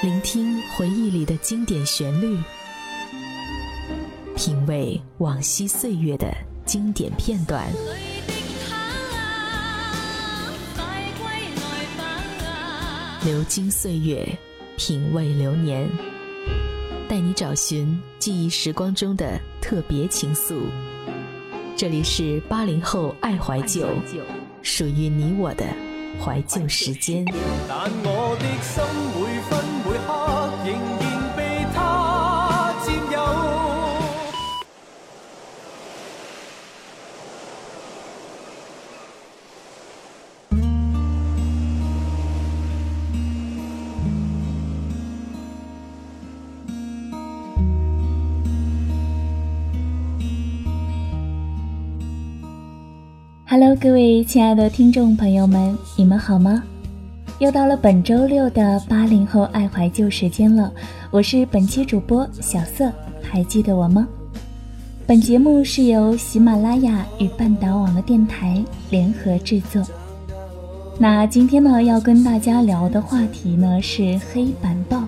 聆听回忆里的经典旋律，品味往昔岁月的经典片段。流金岁月，品味流年，带你找寻记忆时光中的特别情愫。这里是80后爱怀旧，属于你我的怀旧时间。但我的心每分每刻仍然被他占有。 Hello， 各位亲爱的听众朋友们，你们好吗？又到了本周六的80后爱怀旧时间了，我是本期主播小色，还记得我吗？本节目是由喜马拉雅与半岛网络电台联合制作。那今天呢，要跟大家聊的话题呢是黑板报。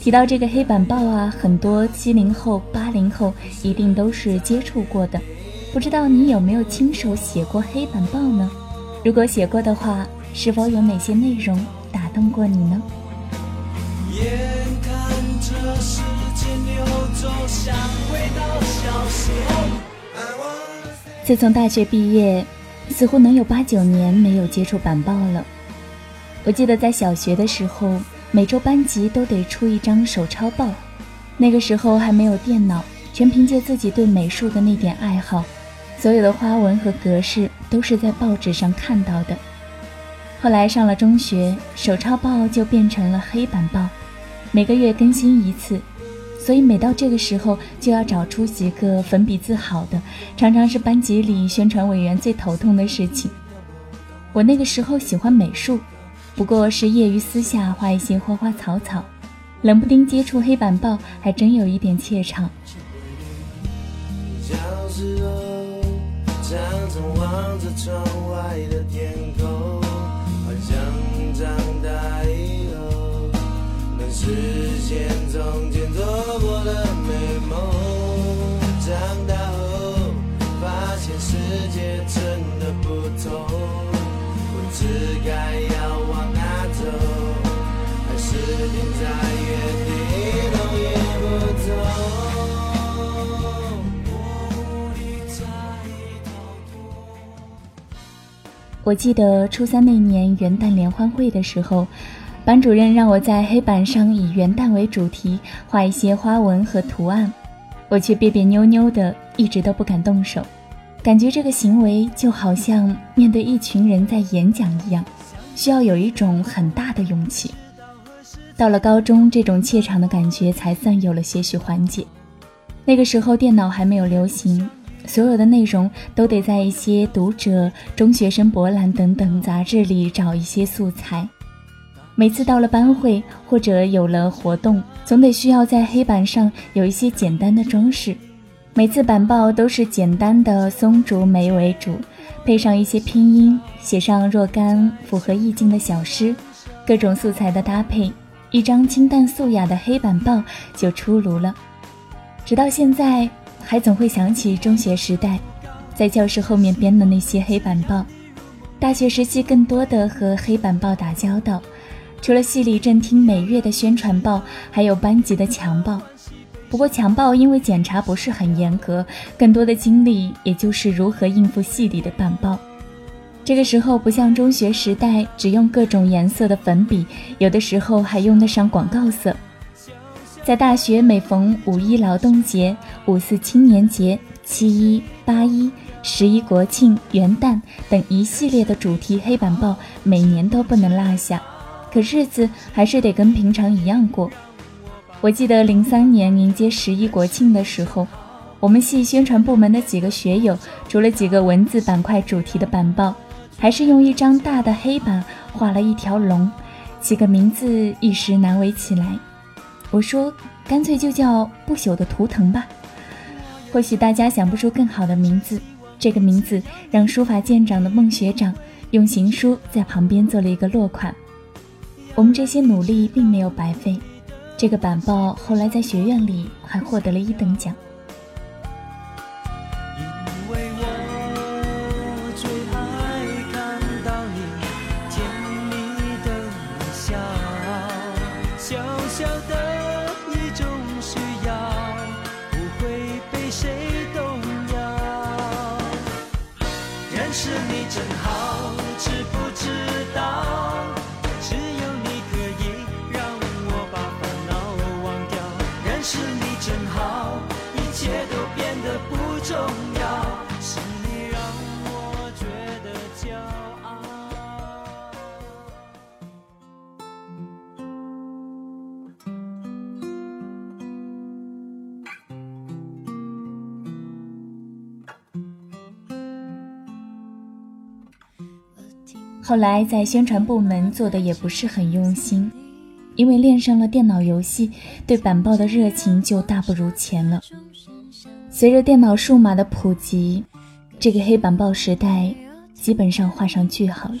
提到这个黑板报啊，很多70后、80后一定都是接触过的，不知道你有没有亲手写过黑板报呢？如果写过的话，是否有哪些内容打动过你呢？自从大学毕业，似乎能有8、9年没有接触板报了。我记得在小学的时候，每周班级都得出一张手抄报，那个时候还没有电脑，全凭借自己对美术的那点爱好，所有的花纹和格式都是在报纸上看到的。后来上了中学，手抄报就变成了黑板报，每个月更新一次，所以每到这个时候就要找出几个粉笔字好的，常常是班级里宣传委员最头痛的事情。我那个时候喜欢美术，不过是业余私下画一些花花草草，冷不丁接触黑板报还真有一点怯场。望着窗外的天空，想长大以后能实现从前做过的美梦，长大后发现世界真的不同，我只该要往哪走，还是定在原地一动也不走。我记得初3那年元旦联欢会的时候，班主任让我在黑板上以元旦为主题画一些花纹和图案，我却别别扭扭的，一直都不敢动手，感觉这个行为就好像面对一群人在演讲一样，需要有一种很大的勇气。到了高中，这种怯场的感觉才算有了些许缓解。那个时候电脑还没有流行，所有的内容都得在一些读者、中学生博览等等杂志里找一些素材。每次到了班会或者有了活动，总得需要在黑板上有一些简单的装饰。每次板报都是简单的松竹梅为主，配上一些拼音，写上若干符合意境的小诗，各种素材的搭配，一张清淡素雅的黑板报就出炉了。直到现在还总会想起中学时代在教室后面编的那些黑板报。大学时期更多的和黑板报打交道，除了系里正厅每月的宣传报，还有班级的强报。不过强报因为检查不是很严格，更多的精力也就是如何应付系里的板报。这个时候不像中学时代只用各种颜色的粉笔，有的时候还用得上广告色。在大学，每逢5·1劳动节、5·4青年节、7·1、8·1、11国庆、元旦等一系列的主题黑板报，每年都不能落下，可日子还是得跟平常一样过。我记得03年迎接11国庆的时候，我们系宣传部门的几个学友，除了几个文字板块主题的板报，还是用一张大的黑板画了一条龙，几个名字一时难为起来。我说干脆就叫不朽的图腾吧，或许大家想不出更好的名字，这个名字让书法见长的孟学长用行书在旁边做了一个落款。我们这些努力并没有白费，这个板报后来在学院里还获得了1等奖。后来在宣传部门做的也不是很用心，因为练上了电脑游戏，对板报的热情就大不如前了。随着电脑数码的普及，这个黑板报时代基本上画上句号了。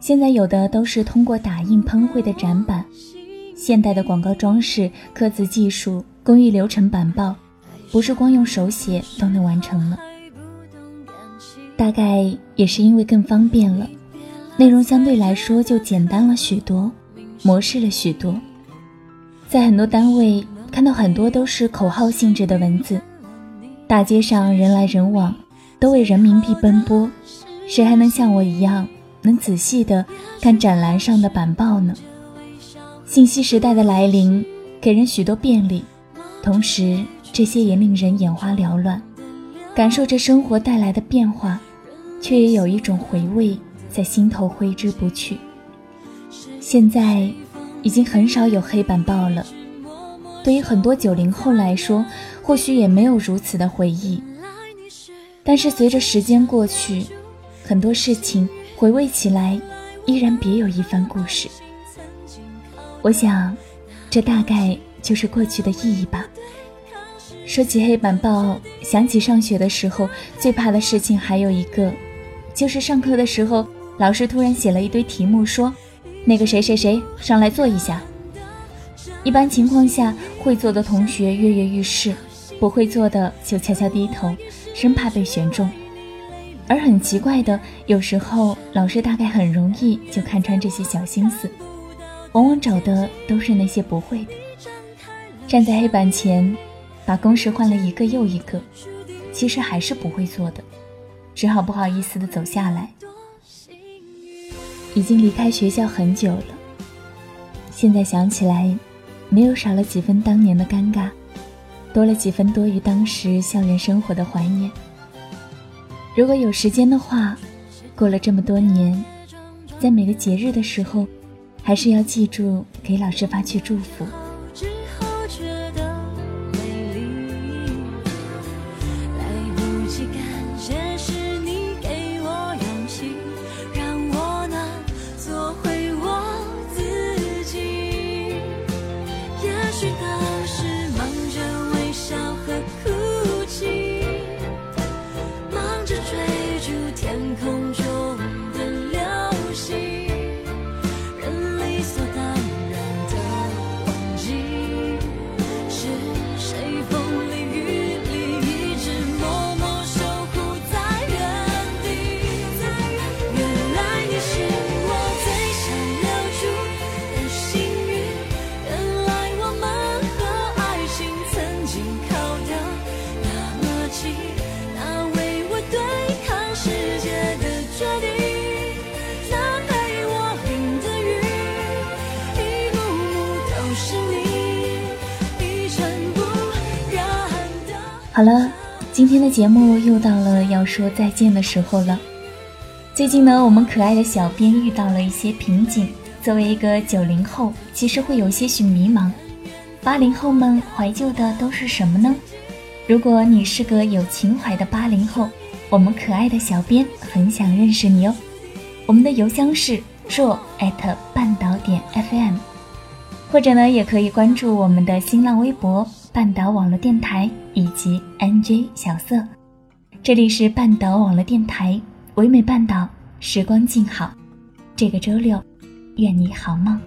现在有的都是通过打印喷绘的展板，现代的广告装饰、刻字技术、工艺流程板报，不是光用手写都能完成了。大概也是因为更方便了，内容相对来说就简单了许多，模式了许多。在很多单位看到很多都是口号性质的文字，大街上人来人往，都为人民币奔波，谁还能像我一样能仔细地看展栏上的板报呢？信息时代的来临给人许多便利，同时这些也令人眼花缭乱，感受着生活带来的变化，却也有一种回味在心头挥之不去。现在已经很少有黑板报了，对于很多90后来说，或许也没有如此的回忆。但是随着时间过去，很多事情回味起来依然别有一番故事。我想这大概就是过去的意义吧。说起黑板报，想起上学的时候最怕的事情还有一个，就是上课的时候老师突然写了一堆题目，说那个谁谁谁上来做一下。一般情况下，会做的同学跃跃欲试，不会做的就悄悄低头，生怕被选中。而很奇怪的，有时候老师大概很容易就看穿这些小心思，往往找的都是那些不会的。站在黑板前把公式换了一个又一个，其实还是不会做的，只好不好意思地走下来。已经离开学校很久了，现在想起来，没有少了几分当年的尴尬，多了几分多于当时校园生活的怀念。如果有时间的话，过了这么多年，在每个节日的时候，还是要记住给老师发去祝福。好了，今天的节目又到了要说再见的时候了。最近呢，我们可爱的小编遇到了一些瓶颈，作为一个90后，其实会有些许迷茫。80后们怀旧的都是什么呢？如果你是个有情怀的80后，我们可爱的小编很想认识你哦。我们的邮箱是弱@半岛.fm， 或者呢，也可以关注我们的新浪微博半岛网络电台以及 NJ 小色。这里是半岛网络电台，唯美半岛，时光静好。这个周六，愿你好梦。